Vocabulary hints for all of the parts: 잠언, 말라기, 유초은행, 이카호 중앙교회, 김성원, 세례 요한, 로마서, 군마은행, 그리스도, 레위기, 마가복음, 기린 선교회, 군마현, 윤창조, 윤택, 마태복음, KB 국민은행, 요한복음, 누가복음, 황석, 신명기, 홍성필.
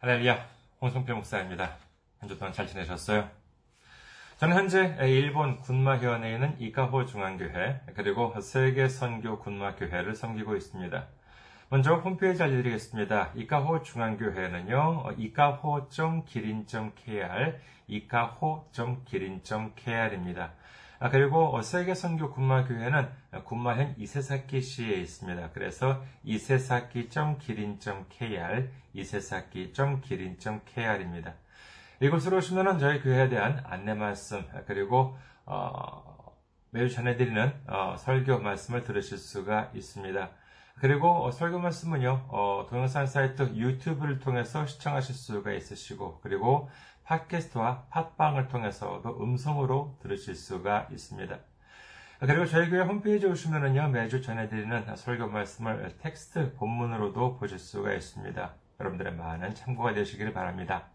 할렐루야, 홍성필 목사입니다. 한 주 동안 잘 지내셨어요? 저는 현재 일본 군마현에 있는 이카호 중앙교회 그리고 세계 선교 군마교회를 섬기고 있습니다. 먼저 홈페이지 알려드리겠습니다. 이카호 중앙교회는요, 이카호.기린.kr, 이카호.기린.kr입니다. 그리고 세계 선교 군마교회는 군마현 이세사키시에 있습니다. 그래서 이세사키.기린.kr, 이세사키.기린.kr입니다. 이곳으로 오시면은 저희 교회에 대한 안내 말씀, 그리고 매주 전해드리는 설교 말씀을 들으실 수가 있습니다. 그리고 설교 말씀은요, 동영상 사이트 유튜브를 통해서 시청하실 수가 있으시고, 그리고 팟캐스트와 팟빵을 통해서도 음성으로 들으실 수가 있습니다. 그리고 저희 교회 홈페이지에 오시면은요, 매주 전해드리는 설교 말씀을 텍스트 본문으로도 보실 수가 있습니다. 여러분들의 많은 참고가 되시길 바랍니다.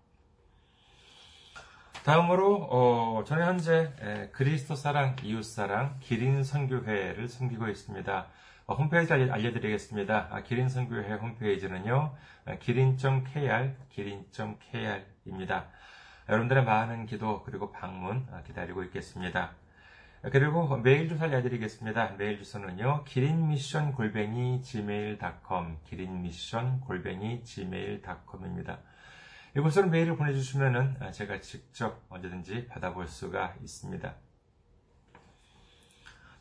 다음으로 저는 현재 그리스도 사랑, 이웃사랑, 기린 선교회를 섬기고 있습니다. 홈페이지 알려드리겠습니다. 기린 선교회 홈페이지는요, 기린.kr, 기린.kr입니다. 여러분들의 많은 기도 그리고 방문 기다리고 있겠습니다. 그리고 메일 주소 알려드리겠습니다. 메일 주소는요, 기린미션@gmail.com, 기린미션@gmail.com입니다. 이곳으로 메일을 보내주시면은 제가 직접 언제든지 받아볼 수가 있습니다.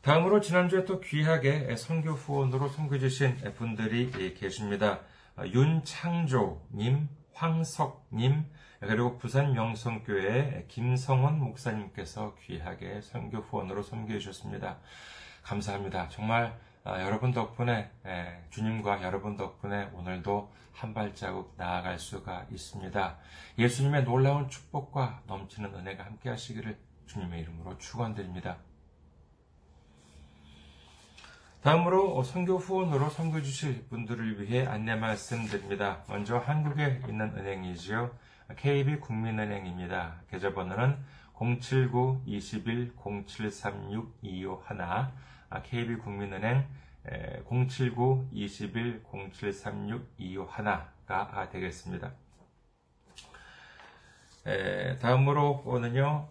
다음으로 지난주에 또 귀하게 선교 후원으로 섬겨주신 분들이 계십니다. 윤창조님, 황석님, 그리고 부산 명성교회 김성원 목사님께서 귀하게 선교 후원으로 섬겨주셨습니다. 감사합니다. 정말 여러분 덕분에, 주님과 여러분 덕분에 오늘도 한 발자국 나아갈 수가 있습니다. 예수님의 놀라운 축복과 넘치는 은혜가 함께 하시기를 주님의 이름으로 축원드립니다. 다음으로 선교 후원으로 섬겨주실 분들을 위해 안내 말씀드립니다. 먼저 한국에 있는 은행이지요, KB 국민은행입니다. 계좌번호는 079-21-0736-251, KB 국민은행 079-21-0736-251가 되겠습니다. 다음으로 오는요,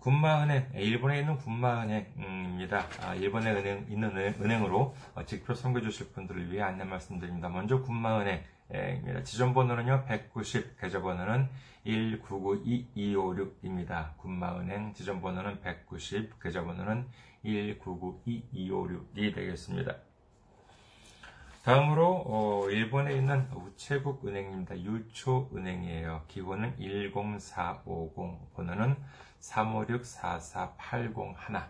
군마은행, 일본에 있는 군마은행입니다. 일본에 있는 은행으로 직접 섬겨주실 분들을 위해 안내 말씀드립니다. 먼저 군마은행입니다. 지점번호는요, 190, 계좌번호는 1992256입니다. 군마은행 지점번호는 190, 계좌번호는 1992256이 되겠습니다. 다음으로 일본에 있는 우체국 은행입니다. 유초은행이에요. 기호는 10450, 번호는 356-44801,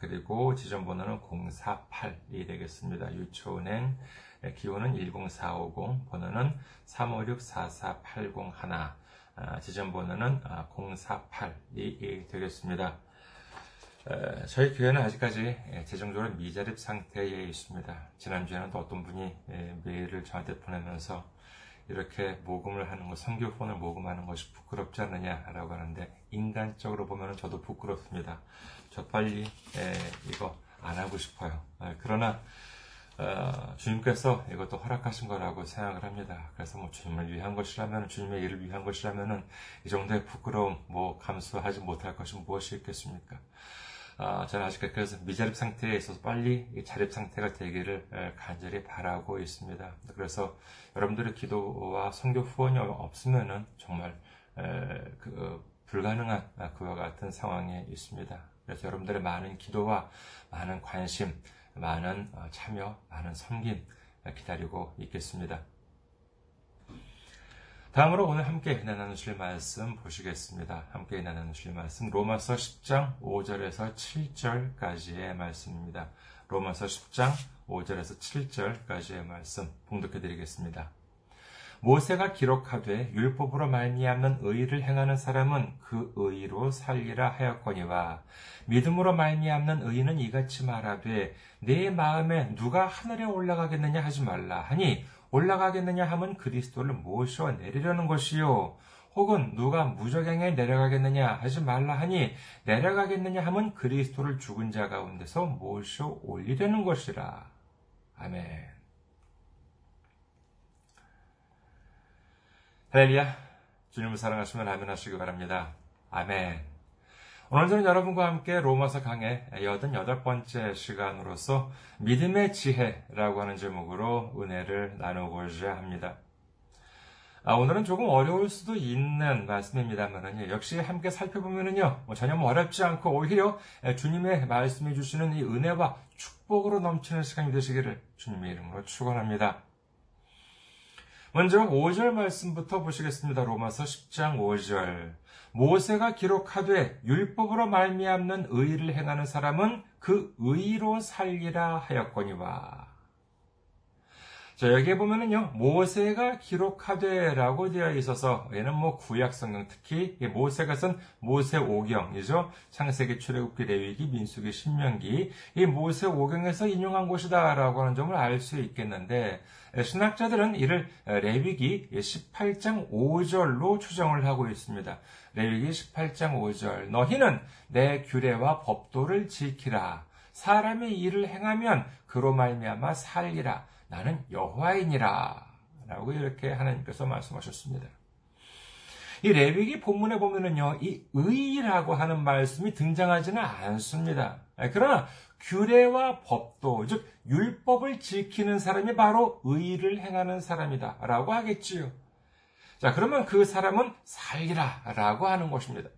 그리고 지점번호는 048이 되겠습니다. 유초은행 기호는 10450, 번호는 356-44801, 지점번호는 048이 되겠습니다. 저희 교회는 아직까지 재정적으로 미자립 상태에 있습니다. 지난주에는 또 어떤 분이 메일을 저한테 보내면서 이렇게 모금을 하는 것, 선교폰을 모금하는 것이 부끄럽지 않느냐라고 하는데, 인간적으로 보면 저도 부끄럽습니다. 저 빨리 이거 안 하고 싶어요. 그러나 주님께서 이것도 허락하신 거라고 생각을 합니다. 그래서 뭐 주님을 위한 것이라면, 주님의 일을 위한 것이라면은 이 정도의 부끄러움, 뭐 감수하지 못할 것이 무엇이 있겠습니까? 저는 아직까지 그래서 미자립 상태에 있어서 빨리 자립 상태가 되기를 간절히 바라고 있습니다. 그래서 여러분들의 기도와 선교 후원이 없으면은 정말 불가능한 그와 같은 상황에 있습니다. 그래서 여러분들의 많은 기도와 많은 관심, 많은 참여, 많은 섬김 기다리고 있겠습니다. 다음으로 오늘 함께 나누실 말씀 보시겠습니다. 함께 나누실 말씀, 로마서 10장 5절에서 7절까지의 말씀입니다. 로마서 10장 5절에서 7절까지의 말씀 봉독해 드리겠습니다. 모세가 기록하되 율법으로 말미암는 의를 행하는 사람은 그 의로 살리라 하였거니와, 믿음으로 말미암는 의는 이같이 말하되 내 마음에 누가 하늘에 올라가겠느냐 하지 말라 하니, 올라가겠느냐 함은 그리스도를 모셔 내리려는 것이요, 혹은 누가 무저갱에 내려가겠느냐 하지 말라 하니, 내려가겠느냐 함은 그리스도를 죽은 자 가운데서 모셔 올리려는 것이라. 아멘. 할렐루야, 주님을 사랑하시면 아멘 하시기 바랍니다. 아멘. 오늘 저는 여러분과 함께 로마서 강의 88번째 시간으로서 믿음의 지혜라고 하는 제목으로 은혜를 나누고자 합니다. 오늘은 조금 어려울 수도 있는 말씀입니다만 역시 함께 살펴보면요, 전혀 어렵지 않고 오히려 주님의 말씀해 주시는 이 은혜와 축복으로 넘치는 시간이 되시기를 주님의 이름으로 축원합니다. 먼저 5절 말씀부터 보시겠습니다. 로마서 10장 5절. 모세가 기록하되 율법으로 말미암는 의를 행하는 사람은 그 의로 살리라 하였거니와. 자, 여기에 보면은요, 모세가 기록하되라고 되어 있어서, 얘는 구약성경, 특히 모세가 쓴 모세오경이죠. 창세기, 출애굽기, 레위기, 민수기, 신명기, 이 모세오경에서 인용한 곳이다라고 하는 점을 알 수 있겠는데, 신학자들은 이를 레위기 18장 5절로 추정을 하고 있습니다. 레위기 18장 5절. 너희는 내 규례와 법도를 지키라. 사람이 이를 행하면 그로 말미암아 살리라. 나는 여호와이니라 라고 이렇게 하나님께서 말씀하셨습니다. 이 레위기 본문에 보면은요, 이 의라고 하는 말씀이 등장하지는 않습니다. 그러나 규례와 법도, 즉 율법을 지키는 사람이 바로 의를 행하는 사람이다 라고 하겠지요. 자, 그러면 그 사람은 살리라 라고 하는 것입니다.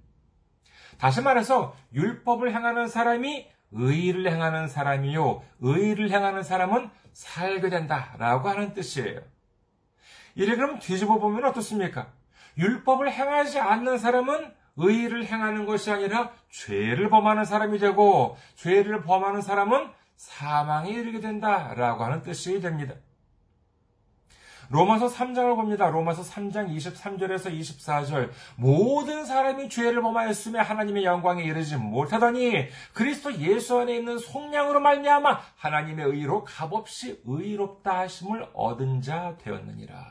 다시 말해서 율법을 행하는 사람이 의를 행하는 사람이요, 의를 행하는 사람은 살게 된다라고 하는 뜻이에요. 이를 그럼 뒤집어 보면 어떻습니까? 율법을 행하지 않는 사람은 의를 행하는 것이 아니라 죄를 범하는 사람이 되고, 죄를 범하는 사람은 사망에 이르게 된다라고 하는 뜻이 됩니다. 로마서 3장을 봅니다. 로마서 3장 23절에서 24절. 모든 사람이 죄를 범하였으며 하나님의 영광에 이르지 못하더니 그리스도 예수 안에 있는 속량으로 말미암아 하나님의 의로 값없이 의롭다 하심을 얻은 자 되었느니라.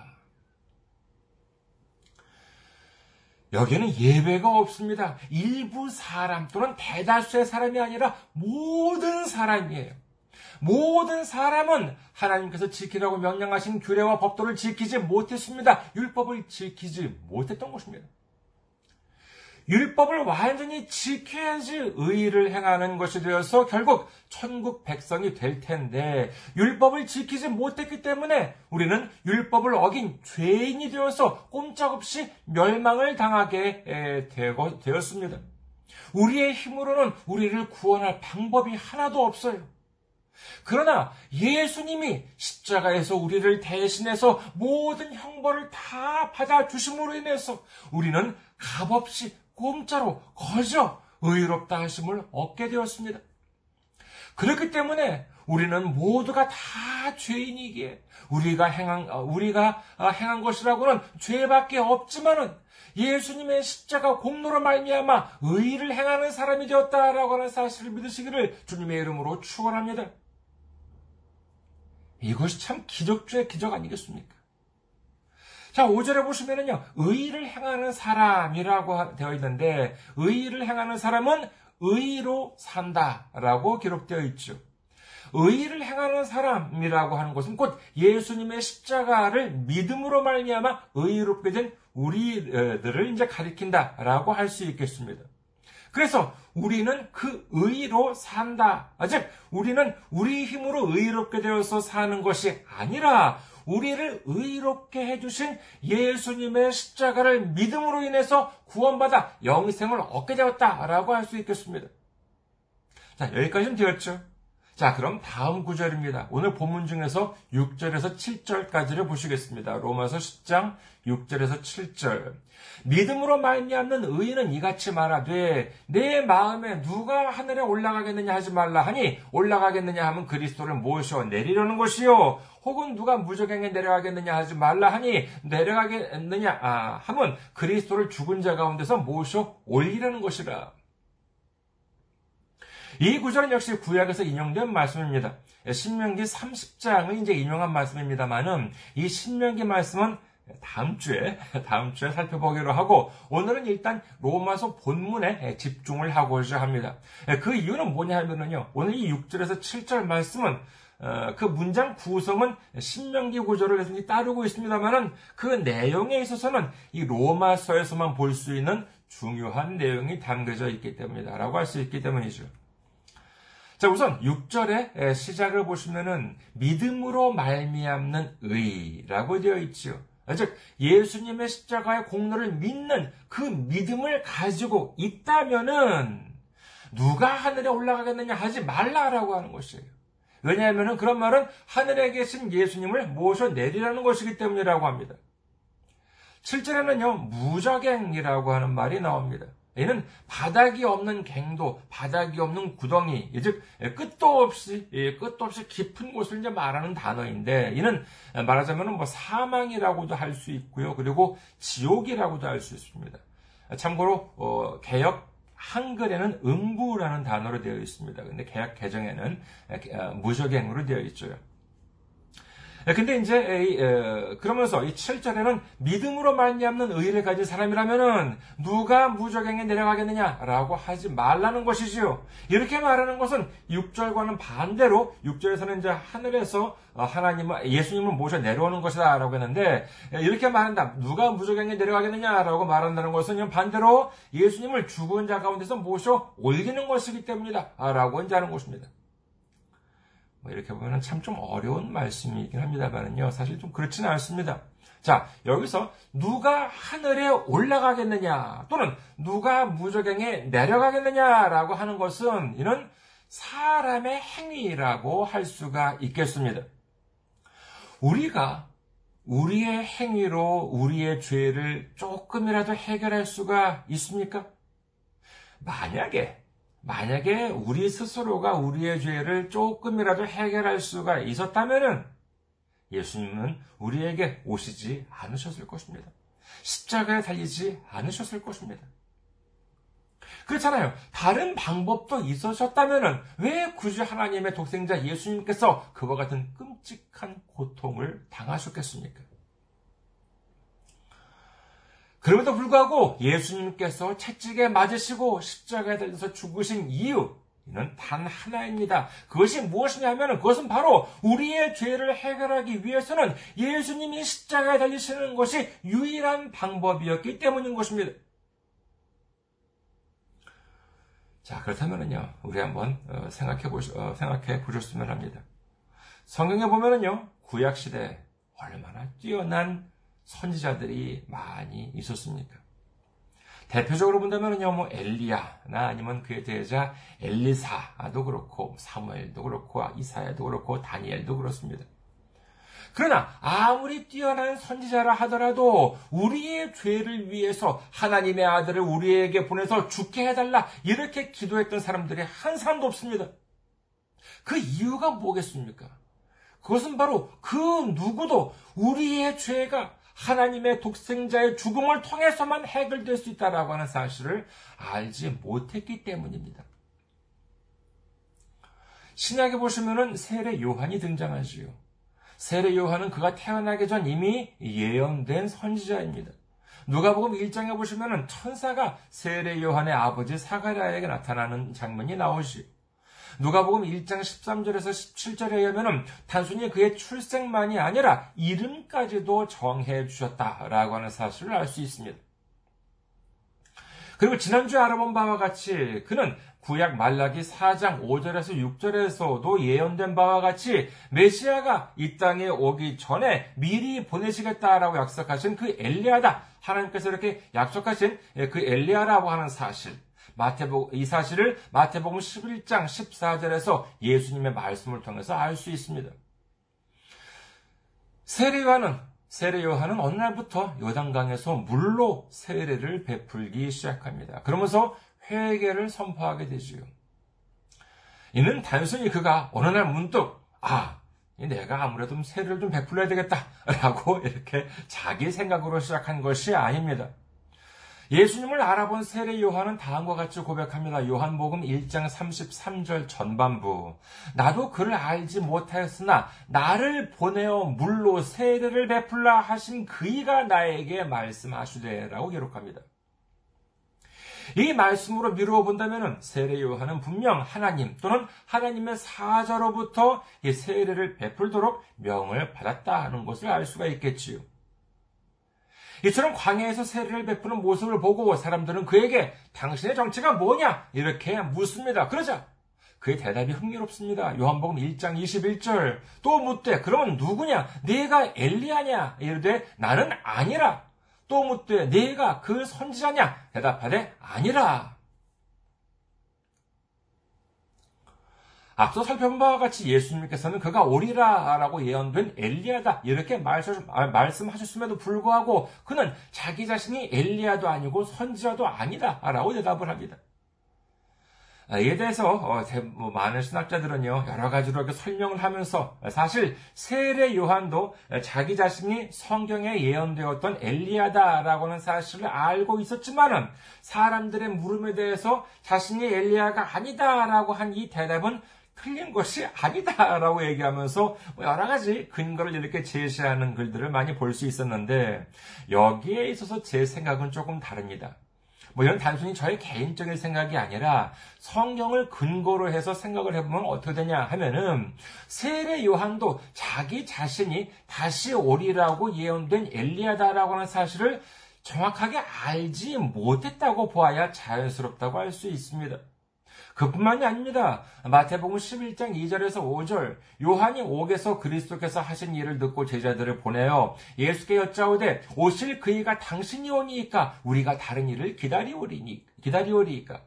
여기에는 예외가 없습니다. 일부 사람 또는 대다수의 사람이 아니라 모든 사람이에요. 모든 사람은 하나님께서 지키라고 명령하신 규례와 법도를 지키지 못했습니다. 율법을 지키지 못했던 것입니다. 율법을 완전히 지켜야지 의의를 행하는 것이 되어서 결국 천국 백성이 될 텐데, 율법을 지키지 못했기 때문에 우리는 율법을 어긴 죄인이 되어서 꼼짝없이 멸망을 당하게 되었습니다. 우리의 힘으로는 우리를 구원할 방법이 하나도 없어요. 그러나 예수님이 십자가에서 우리를 대신해서 모든 형벌을 다 받아주심으로 인해서 우리는 값없이 공짜로 거저 의롭다 하심을 얻게 되었습니다. 그렇기 때문에 우리는 모두가 다 죄인이기에 우리가 행한 것이라고는 죄밖에 없지만은 예수님의 십자가 공로로 말미암아 의를 행하는 사람이 되었다라고 하는 사실을 믿으시기를 주님의 이름으로 축원합니다. 이것이 참 기적주의 기적 아니겠습니까? 자, 5절에 보시면은요, 의의를 행하는 사람이라고 되어 있는데, 의의를 행하는 사람은 의의로 산다라고 기록되어 있죠. 의의를 행하는 사람이라고 하는 것은 곧 예수님의 십자가를 믿음으로 말미암아 의롭게 된 우리들을 이제 가리킨다라고 할 수 있겠습니다. 그래서 우리는 그 의로 산다. 즉 우리는 우리 힘으로 의롭게 되어서 사는 것이 아니라 우리를 의롭게 해주신 예수님의 십자가를 믿음으로 인해서 구원받아 영생을 얻게 되었다라고 할 수 있겠습니다. 자, 여기까지는 되었죠. 자, 그럼 다음 구절입니다. 오늘 본문 중에서 6절에서 7절까지를 보시겠습니다. 로마서 10장 6절에서 7절. 믿음으로 말미암는 의인은 이같이 말하되 내 마음에 누가 하늘에 올라가겠느냐 하지 말라 하니 올라가겠느냐 하면 그리스도를 모셔 내리려는 것이요, 혹은 누가 무저갱에 내려가겠느냐 하지 말라 하니 내려가겠느냐 하면 그리스도를 죽은 자 가운데서 모셔 올리려는 것이라. 이 구절은 역시 구약에서 인용된 말씀입니다. 신명기 30장을 이제 인용한 말씀입니다만은 이 신명기 말씀은 다음 주에 살펴보기로 하고, 오늘은 일단 로마서 본문에 집중을 하고자 합니다. 그 이유는 뭐냐 하면은요, 오늘 이 6절에서 7절 말씀은 그 문장 구성은 신명기 구조를 계속 따르고 있습니다만은 그 내용에 있어서는 이 로마서에서만 볼 수 있는 중요한 내용이 담겨져 있기 때문이다라고 할 수 있기 때문이죠. 자, 우선 6절의 시작을 보시면은 믿음으로 말미암는 의라고 되어 있죠. 즉 예수님의 십자가의 공로를 믿는 그 믿음을 가지고 있다면은 누가 하늘에 올라가겠느냐 하지 말라라고 하는 것이에요. 왜냐하면은 그런 말은 하늘에 계신 예수님을 모셔내리라는 것이기 때문이라고 합니다. 7절에는요 무저갱이라고 하는 말이 나옵니다. 이는 바닥이 없는 갱도, 바닥이 없는 구덩이, 즉 끝도 없이 깊은 곳을 이제 말하는 단어인데, 이는 말하자면 사망이라고도 할 수 있고요, 그리고 지옥이라고도 할 수 있습니다. 참고로 개역 한글에는 음부라는 단어로 되어 있습니다. 근데 개역 개정에는 무저갱으로 되어 있죠. 근데 이제, 그러면서 이 7절에는 믿음으로 말미암는 의의를 가진 사람이라면은 누가 무저갱에 내려가겠느냐라고 하지 말라는 것이지요. 이렇게 말하는 것은 6절과는 반대로 6절에서는 이제 하늘에서 하나님을, 예수님을 모셔 내려오는 것이다라고 했는데, 이렇게 말한다. 누가 무저갱에 내려가겠느냐라고 말한다는 것은 반대로 예수님을 죽은 자 가운데서 모셔 올리는 것이기 때문이다라고 이제 하는 것입니다. 이렇게 보면 참 좀 어려운 말씀이긴 합니다만은요, 사실 좀 그렇지는 않습니다. 자, 여기서 누가 하늘에 올라가겠느냐 또는 누가 무저갱에 내려가겠느냐라고 하는 것은 이는 사람의 행위라고 할 수가 있겠습니다. 우리가 우리의 행위로 우리의 죄를 조금이라도 해결할 수가 있습니까? 만약에 우리 스스로가 우리의 죄를 조금이라도 해결할 수가 있었다면 예수님은 우리에게 오시지 않으셨을 것입니다. 십자가에 달리지 않으셨을 것입니다. 그렇잖아요. 다른 방법도 있으셨다면 왜 굳이 하나님의 독생자 예수님께서 그와 같은 끔찍한 고통을 당하셨겠습니까? 그럼에도 불구하고 예수님께서 채찍에 맞으시고 십자가에 달려서 죽으신 이유, 이는 단 하나입니다. 그것이 무엇이냐면 그것은 바로 우리의 죄를 해결하기 위해서는 예수님이 십자가에 달리시는 것이 유일한 방법이었기 때문인 것입니다. 자, 그렇다면요, 우리 한번 생각해 보셨으면 합니다. 성경에 보면은요, 구약 시대에 얼마나 뛰어난 선지자들이 많이 있었습니까? 대표적으로 본다면요, 엘리야나 아니면 그에 대자 엘리사도 그렇고, 사무엘도 그렇고, 이사야도 그렇고, 다니엘도 그렇습니다. 그러나 아무리 뛰어난 선지자라 하더라도 우리의 죄를 위해서 하나님의 아들을 우리에게 보내서 죽게 해달라 이렇게 기도했던 사람들이 한 사람도 없습니다. 그 이유가 뭐겠습니까? 그것은 바로 그 누구도 우리의 죄가 하나님의 독생자의 죽음을 통해서만 해결될 수 있다라고 하는 사실을 알지 못했기 때문입니다. 신약에 보시면은 세례 요한이 등장하지요. 세례 요한은 그가 태어나기 전 이미 예언된 선지자입니다. 누가복음 1장에 보시면은 천사가 세례 요한의 아버지 사가랴에게 나타나는 장면이 나오지. 누가복음 1장 13절에서 17절에 의하면 단순히 그의 출생만이 아니라 이름까지도 정해 주셨다라고 하는 사실을 알 수 있습니다. 그리고 지난주에 알아본 바와 같이 그는 구약 말라기 4장 5절에서 6절에서도 예언된 바와 같이 메시아가 이 땅에 오기 전에 미리 보내시겠다라고 약속하신 그 엘리야다, 하나님께서 이렇게 약속하신 그 엘리야라고 하는 사실, 이 사실을 마태복음 11장 14절에서 예수님의 말씀을 통해서 알 수 있습니다. 세례 요한은 어느 날부터 요단강에서 물로 세례를 베풀기 시작합니다. 그러면서 회개를 선포하게 되지요. 이는 단순히 그가 어느 날 문득 내가 아무래도 세례를 좀 베풀어야 되겠다라고 이렇게 자기 생각으로 시작한 것이 아닙니다. 예수님을 알아본 세례 요한은 다음과 같이 고백합니다. 요한복음 1장 33절 전반부. 나도 그를 알지 못하였으나 나를 보내어 물로 세례를 베풀라 하신 그이가 나에게 말씀하시되 라고 기록합니다. 이 말씀으로 미루어 본다면 세례 요한은 분명 하나님 또는 하나님의 사자로부터 이 세례를 베풀도록 명을 받았다는 것을 알 수가 있겠지요. 이처럼 광야에서 세례를 베푸는 모습을 보고 사람들은 그에게 당신의 정체가 뭐냐? 이렇게 묻습니다. 그러자 그의 대답이 흥미롭습니다. 요한복음 1장 21절 또 묻되 그러면 누구냐? 네가 엘리야냐? 이르되 나는 아니라. 또 묻되 네가 그 선지자냐? 대답하되 아니라. 앞서 살펴본 바와 같이 예수님께서는 그가 오리라라고 예언된 엘리야다 이렇게 말씀하셨음에도 불구하고 그는 자기 자신이 엘리야도 아니고 선지자도 아니다라고 대답을 합니다. 이에 대해서 많은 신학자들은요 여러 가지로 이렇게 설명을 하면서 사실 세례 요한도 자기 자신이 성경에 예언되었던 엘리야다라고는 사실을 알고 있었지만은 사람들의 물음에 대해서 자신이 엘리야가 아니다라고 한 이 대답은 틀린 것이 아니다라고 얘기하면서 여러 가지 근거를 이렇게 제시하는 글들을 많이 볼 수 있었는데 여기에 있어서 제 생각은 조금 다릅니다. 이건 단순히 저의 개인적인 생각이 아니라 성경을 근거로 해서 생각을 해보면 어떻게 되냐 하면은 세례 요한도 자기 자신이 다시 오리라고 예언된 엘리야다라고 하는 사실을 정확하게 알지 못했다고 보아야 자연스럽다고 할 수 있습니다. 그뿐만이 아닙니다. 마태복음 11장 2절에서 5절 요한이 옥에서 그리스도께서 하신 일을 듣고 제자들을 보내어 예수께 여짜오되 오실 그이가 당신이오니이까 우리가 다른 일을 기다리오리이까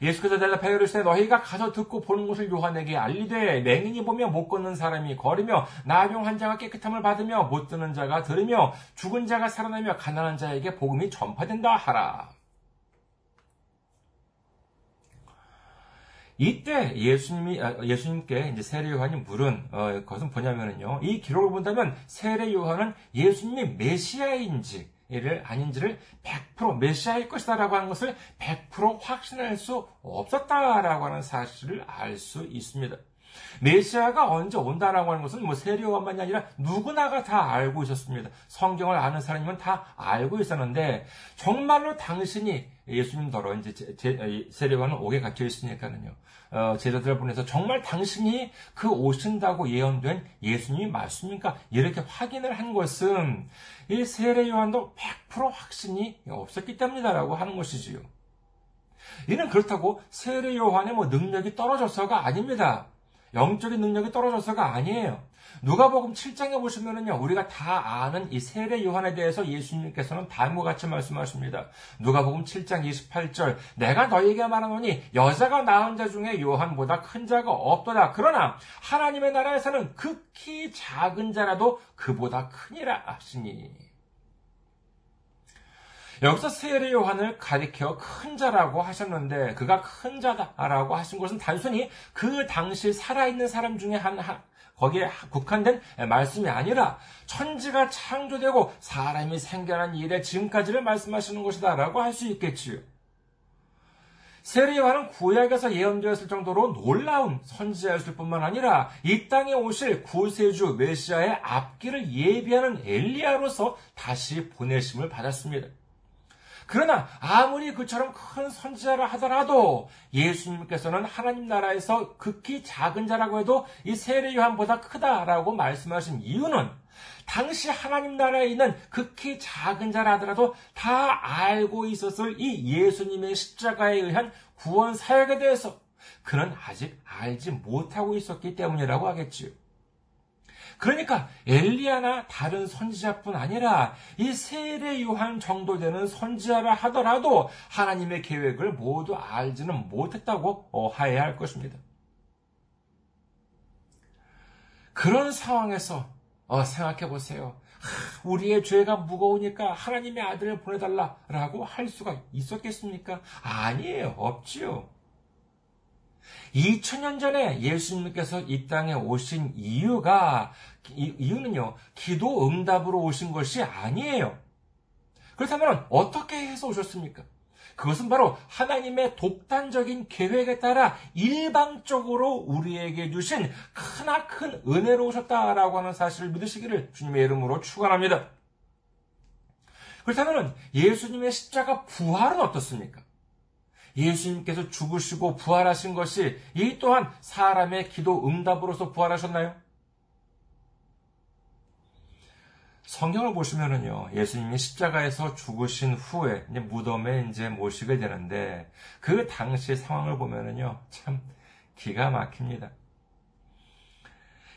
예수께서 대답하여 이르시되 너희가 가서 듣고 보는 것을 요한에게 알리되 맹인이 보며 못 걷는 사람이 걸으며 나병 환자가 깨끗함을 받으며 못 듣는 자가 들으며 죽은 자가 살아나며 가난한 자에게 복음이 전파된다 하라. 이때 예수님께 이제 세례 요한이 물은 것은 뭐냐면요. 이 기록을 본다면 세례 요한은 예수님이 메시아인지를 아닌지를 100% 메시아일 것이다라고 하는 것을 100% 확신할 수 없었다라고 하는 사실을 알 수 있습니다. 메시아가 언제 온다라고 하는 것은 세례 요한만이 아니라 누구나가 다 알고 있었습니다. 성경을 아는 사람이면 다 알고 있었는데 정말로 당신이 예수님 더러 이제 세례 요한은 옥에 갇혀 있으니까는요. 제자들을 보내서 정말 당신이 그 오신다고 예언된 예수님이 맞습니까? 이렇게 확인을 한 것은 이 세례 요한도 100% 확신이 없었기 때문이다라고 하는 것이지요. 이는 그렇다고 세례 요한의 능력이 떨어져서가 아닙니다. 영적인 능력이 떨어져서가 아니에요. 누가복음 7장에 보시면은요, 우리가 다 아는 이 세례 요한에 대해서 예수님께서는 다음과 같이 말씀하십니다. 누가복음 7장 28절, 내가 너희에게 말하노니 여자가 낳은 자 중에 요한보다 큰 자가 없도다. 그러나 하나님의 나라에서는 극히 작은 자라도 그보다 크니라 하시니. 여기서 세례 요한을 가리켜 큰 자라고 하셨는데 그가 큰 자다라고 하신 것은 단순히 그 당시 살아있는 사람 중에 거기에 국한된 말씀이 아니라 천지가 창조되고 사람이 생겨난 이래 지금까지를 말씀하시는 것이다라고 할 수 있겠지요. 세례 요한은 구약에서 예언되었을 정도로 놀라운 선지자였을 뿐만 아니라 이 땅에 오실 구세주 메시아의 앞길을 예비하는 엘리야로서 다시 보내심을 받았습니다. 그러나 아무리 그처럼 큰 선지자라 하더라도 예수님께서는 하나님 나라에서 극히 작은 자라고 해도 이 세례 요한보다 크다라고 말씀하신 이유는 당시 하나님 나라에 있는 극히 작은 자라 하더라도 다 알고 있었을 이 예수님의 십자가에 의한 구원 사역에 대해서 그는 아직 알지 못하고 있었기 때문이라고 하겠지요. 그러니까 엘리야나 다른 선지자뿐 아니라 이 세례 요한 정도 되는 선지자라 하더라도 하나님의 계획을 모두 알지는 못했다고 하여야 할 것입니다. 그런 상황에서 생각해 보세요. 우리의 죄가 무거우니까 하나님의 아들을 보내달라라고 할 수가 있었겠습니까? 아니에요. 없지요. 2000년 전에 예수님께서 이 땅에 오신 이유는요, 기도 응답으로 오신 것이 아니에요. 그렇다면 어떻게 해서 오셨습니까? 그것은 바로 하나님의 독단적인 계획에 따라 일방적으로 우리에게 주신 크나큰 은혜로 오셨다라고 하는 사실을 믿으시기를 주님의 이름으로 축원합니다. 그렇다면 예수님의 십자가 부활은 어떻습니까? 예수님께서 죽으시고 부활하신 것이 이 또한 사람의 기도 응답으로서 부활하셨나요? 성경을 보시면은요, 예수님이 십자가에서 죽으신 후에 이제 무덤에 이제 모시게 되는데, 그 당시 상황을 보면은요, 참 기가 막힙니다.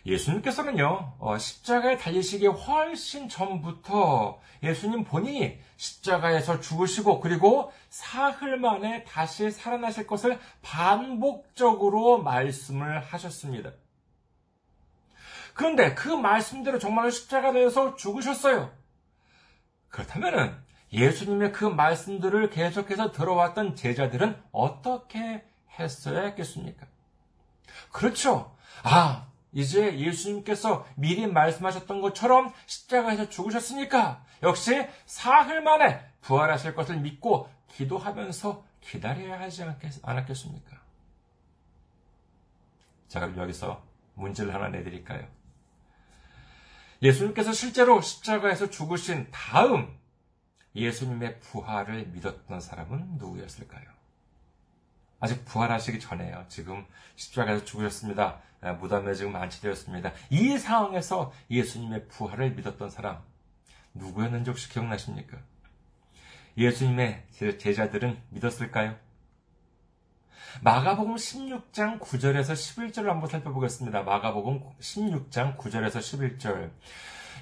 예수님께서는요, 십자가에 달리시기 훨씬 전부터 예수님 본인이 십자가에서 죽으시고 그리고 사흘 만에 다시 살아나실 것을 반복적으로 말씀을 하셨습니다. 그런데 그 말씀대로 정말로 십자가에서 죽으셨어요. 그렇다면은 예수님의 그 말씀들을 계속해서 들어왔던 제자들은 어떻게 했어야 했겠습니까? 그렇죠. 이제 예수님께서 미리 말씀하셨던 것처럼 십자가에서 죽으셨으니까 역시 사흘 만에 부활하실 것을 믿고 기도하면서 기다려야 하지 않았겠습니까? 자, 그럼 여기서 문제를 하나 내드릴까요? 예수님께서 실제로 십자가에서 죽으신 다음 예수님의 부활을 믿었던 사람은 누구였을까요? 아직 부활하시기 전에요. 지금 십자가에서 죽으셨습니다. 무덤에 지금 안치되었습니다. 이 상황에서 예수님의 부활을 믿었던 사람 누구였는지 혹시 기억나십니까? 예수님의 제자들은 믿었을까요? 마가복음 16장 9절에서 11절을 한번 살펴보겠습니다. 마가복음 16장 9절에서 11절.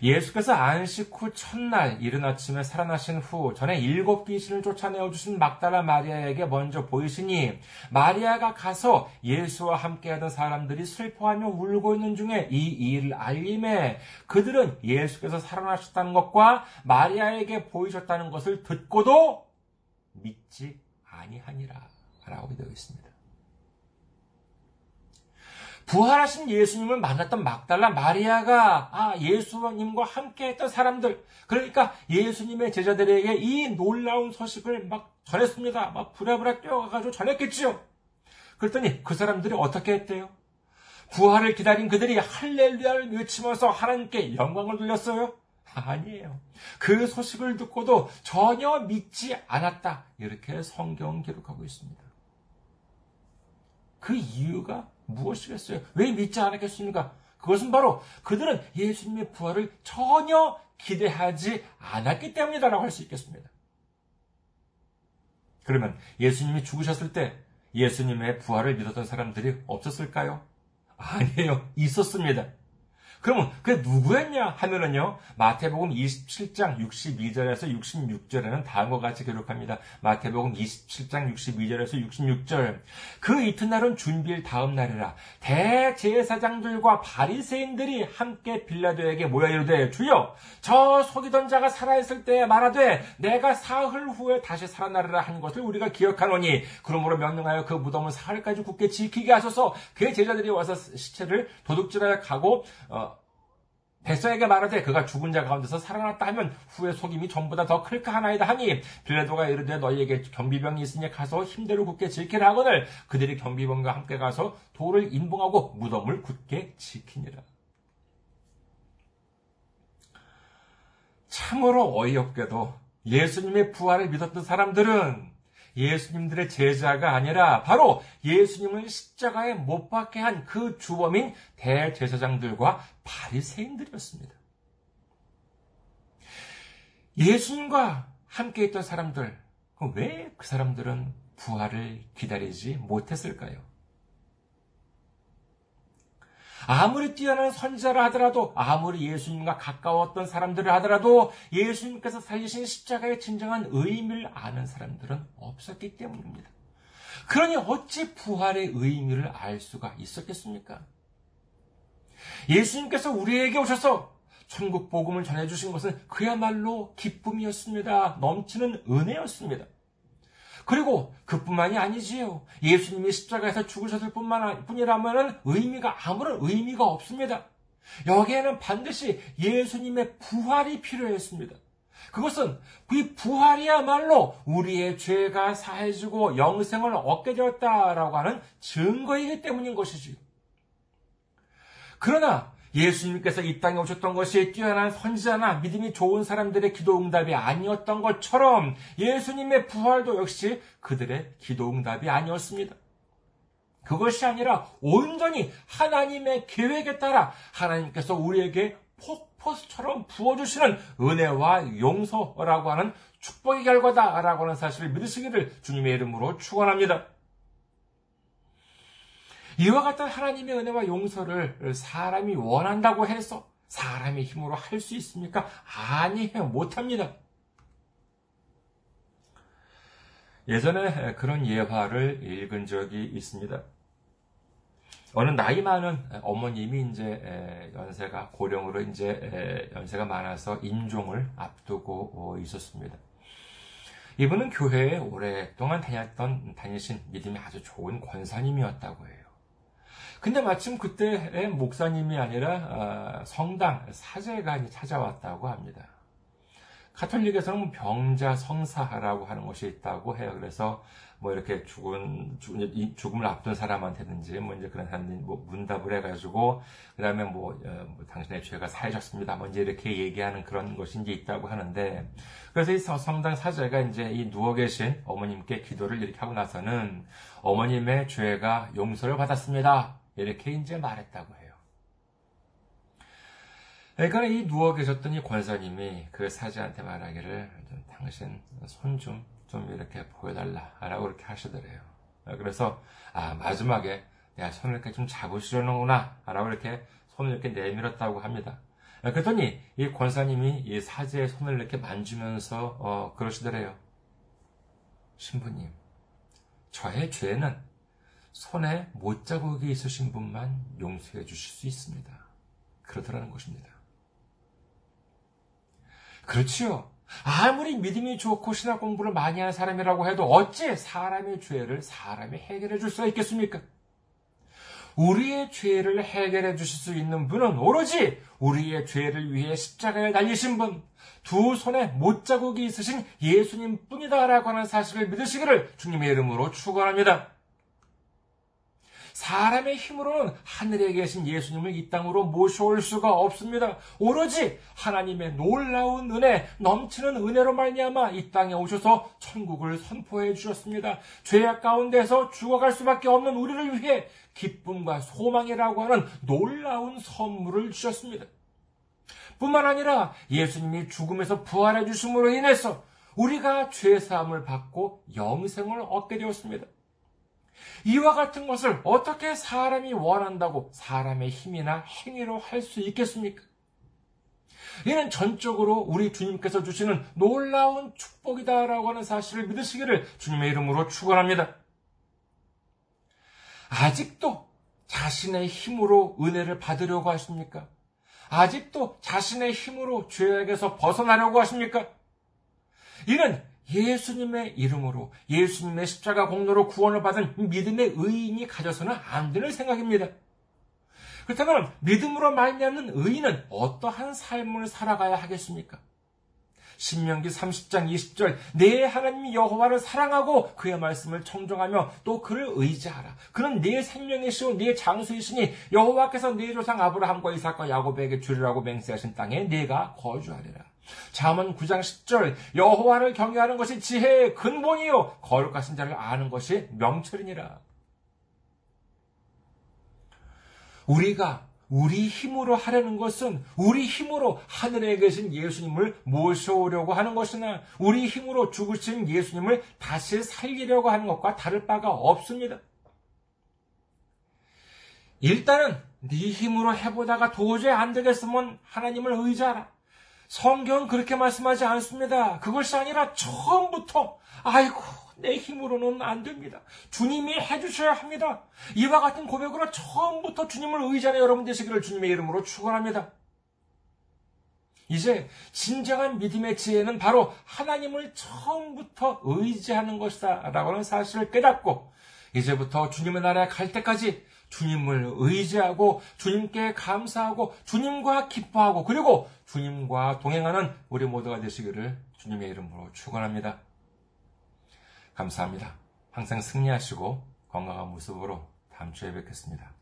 예수께서 안식 후 첫날 이른 아침에 살아나신 후 전에 7 귀신을 쫓아내어 주신 막달라 마리아에게 먼저 보이시니 마리아가 가서 예수와 함께하던 사람들이 슬퍼하며 울고 있는 중에 이 일을 알림에 그들은 예수께서 살아나셨다는 것과 마리아에게 보이셨다는 것을 듣고도 믿지 아니하니라 라고 되어 있습니다. 부활하신 예수님을 만났던 막달라 마리아가 예수님과 함께했던 사람들, 그러니까 예수님의 제자들에게 이 놀라운 소식을 막 전했습니다. 막 부랴부랴 뛰어가가지고 전했겠지요. 그랬더니 그 사람들이 어떻게 했대요? 부활을 기다린 그들이 할렐루야를 외치면서 하나님께 영광을 돌렸어요? 아니에요. 그 소식을 듣고도 전혀 믿지 않았다. 이렇게 성경은 기록하고 있습니다. 그 이유가 무엇이겠어요? 왜 믿지 않았겠습니까? 그것은 바로 그들은 예수님의 부활을 전혀 기대하지 않았기 때문이다라고 할 수 있겠습니다. 그러면 예수님이 죽으셨을 때 예수님의 부활을 믿었던 사람들이 없었을까요? 아니에요. 있었습니다. 그러면 그게 누구였냐 하면은요, 마태복음 27장 62절에서 66절에는 다음과 같이 기록합니다. 마태복음 27장 62절에서 66절. 그 이튿날은 준비일 다음 날이라 대제사장들과 바리새인들이 함께 빌라도에게 모여 이르되 주여 저 속이던 자가 살아있을 때에 말하되 내가 사흘 후에 다시 살아나리라 한 것을 우리가 기억하노니 그러므로 명령하여 그 무덤을 사흘까지 굳게 지키게 하소서. 그의 제자들이 와서 시체를 도둑질하여 가고 백성에게 말하되 그가 죽은 자 가운데서 살아났다 하면 후에 속임이 전보다 더 클까 하나이다 하니 빌라도가 이르되 너희에게 경비병이 있으니 가서 힘대로 굳게 지키라 하거늘 그들이 경비병과 함께 가서 돌을 인봉하고 무덤을 굳게 지키니라. 참으로 어이없게도 예수님의 부활을 믿었던 사람들은 예수님들의 제자가 아니라 바로 예수님을 십자가에 못 박게 한 그 주범인 대제사장들과 바리새인들이었습니다. 예수님과 함께 있던 사람들, 왜 그 사람들은 부활을 기다리지 못했을까요? 아무리 뛰어난 선지자라 하더라도, 아무리 예수님과 가까웠던 사람들을 하더라도 예수님께서 살리신 십자가의 진정한 의미를 아는 사람들은 없었기 때문입니다. 그러니 어찌 부활의 의미를 알 수가 있었겠습니까? 예수님께서 우리에게 오셔서 천국 복음을 전해주신 것은 그야말로 기쁨이었습니다. 넘치는 은혜였습니다. 그리고 그뿐만이 아니지요. 예수님이 십자가에서 죽으셨을 뿐이라면 의미가 아무런 의미가 없습니다. 여기에는 반드시 예수님의 부활이 필요했습니다. 그것은 그 부활이야말로 우리의 죄가 사해지고 영생을 얻게 되었다라고 하는 증거이기 때문인 것이지요. 그러나 예수님께서 이 땅에 오셨던 것이 뛰어난 선지자나 믿음이 좋은 사람들의 기도 응답이 아니었던 것처럼 예수님의 부활도 역시 그들의 기도 응답이 아니었습니다. 그것이 아니라 온전히 하나님의 계획에 따라 하나님께서 우리에게 폭포수처럼 부어주시는 은혜와 용서라고 하는 축복의 결과다라고 하는 사실을 믿으시기를 주님의 이름으로 축원합니다. 이와 같은 하나님의 은혜와 용서를 사람이 원한다고 해서 사람의 힘으로 할 수 있습니까? 아니에요. 못합니다. 예전에 그런 예화를 읽은 적이 있습니다. 어느 나이 많은 어머님이 이제 연세가 고령으로 이제 연세가 많아서 임종을 앞두고 있었습니다. 이분은 교회에 오랫동안 다니신 믿음이 아주 좋은 권사님이었다고 해요. 근데 마침 그때 목사님이 아니라 성당 사제가 찾아왔다고 합니다. 가톨릭에서는 병자 성사라고 하는 것이 있다고 해요. 그래서 뭐 이렇게 죽음을 앞둔 사람한테든지 뭐 이제 그런 사람들이 뭐 문답을 해가지고 그다음에 뭐 당신의 죄가 사해졌습니다. 뭐 이제 이렇게 얘기하는 그런 것이 이제 있다고 하는데, 그래서 이 성당 사제가 이제 이 누워 계신 어머님께 기도를 이렇게 하고 나서는 어머님의 죄가 용서를 받았습니다. 이렇게 이제 말했다고 해요. 그러니까 이 누워 계셨던 이 권사님이 그 사제한테 말하기를 당신 손 좀 이렇게 보여달라라고 이렇게 하시더래요. 그래서 마지막에 내가 손을 이렇게 좀 잡으시려는구나라고 이렇게 손을 이렇게 내밀었다고 합니다. 그랬더니 이 권사님이 이 사제의 손을 이렇게 만지면서 그러시더래요. 신부님, 저의 죄는 손에 못자국이 있으신 분만 용서해 주실 수 있습니다. 그러더라는 것입니다. 그렇지요. 아무리 믿음이 좋고 신학 공부를 많이 하는 사람이라고 해도 어찌 사람의 죄를 사람이 해결해 줄 수가 있겠습니까? 우리의 죄를 해결해 주실 수 있는 분은 오로지 우리의 죄를 위해 십자가에 달리신 분, 두 손에 못자국이 있으신 예수님 뿐이다라고 하는 사실을 믿으시기를 주님의 이름으로 축원합니다. 사람의 힘으로는 하늘에 계신 예수님을 이 땅으로 모셔올 수가 없습니다. 오로지 하나님의 놀라운 은혜, 넘치는 은혜로 말미암아 이 땅에 오셔서 천국을 선포해 주셨습니다. 죄악 가운데서 죽어갈 수밖에 없는 우리를 위해 기쁨과 소망이라고 하는 놀라운 선물을 주셨습니다. 뿐만 아니라 예수님이 죽음에서 부활해 주심으로 인해서 우리가 죄사함을 받고 영생을 얻게 되었습니다. 이와 같은 것을 어떻게 사람이 원한다고 사람의 힘이나 행위로 할 수 있겠습니까? 이는 전적으로 우리 주님께서 주시는 놀라운 축복이다라고 하는 사실을 믿으시기를 주님의 이름으로 축원합니다. 아직도 자신의 힘으로 은혜를 받으려고 하십니까? 아직도 자신의 힘으로 죄악에서 벗어나려고 하십니까? 이는 예수님의 이름으로 예수님의 십자가 공로로 구원을 받은 믿음의 의인이 가져서는 안 되는 생각입니다. 그렇다면 믿음으로 말미암는 의인은 어떠한 삶을 살아가야 하겠습니까? 신명기 30장 20절, 내 하나님 여호와를 사랑하고 그의 말씀을 청종하며 또 그를 의지하라. 그는 내 생명이시오 내 장수이시니 여호와께서 내 조상 아브라함과 이삭과 야곱에게 주리라고 맹세하신 땅에 내가 거주하리라. 잠언 9장 10절, 여호와를 경외하는 것이 지혜의 근본이요 거룩하신 자를 아는 것이 명철이니라. 우리가 우리 힘으로 하려는 것은 우리 힘으로 하늘에 계신 예수님을 모셔오려고 하는 것이나 우리 힘으로 죽으신 예수님을 다시 살리려고 하는 것과 다를 바가 없습니다. 일단은 네 힘으로 해보다가 도저히 안 되겠으면 하나님을 의지하라. 성경은 그렇게 말씀하지 않습니다. 그것이 아니라 처음부터 아이고 내 힘으로는 안 됩니다. 주님이 해주셔야 합니다. 이와 같은 고백으로 처음부터 주님을 의지하는 여러분 되시기를 주님의 이름으로 축원합니다. 이제 진정한 믿음의 지혜는 바로 하나님을 처음부터 의지하는 것이다 라고 하는 사실을 깨닫고 이제부터 주님의 나라에 갈 때까지 주님을 의지하고 주님께 감사하고 주님과 기뻐하고 그리고 주님과 동행하는 우리 모두가 되시기를 주님의 이름으로 축원합니다. 감사합니다. 항상 승리하시고 건강한 모습으로 다음 주에 뵙겠습니다.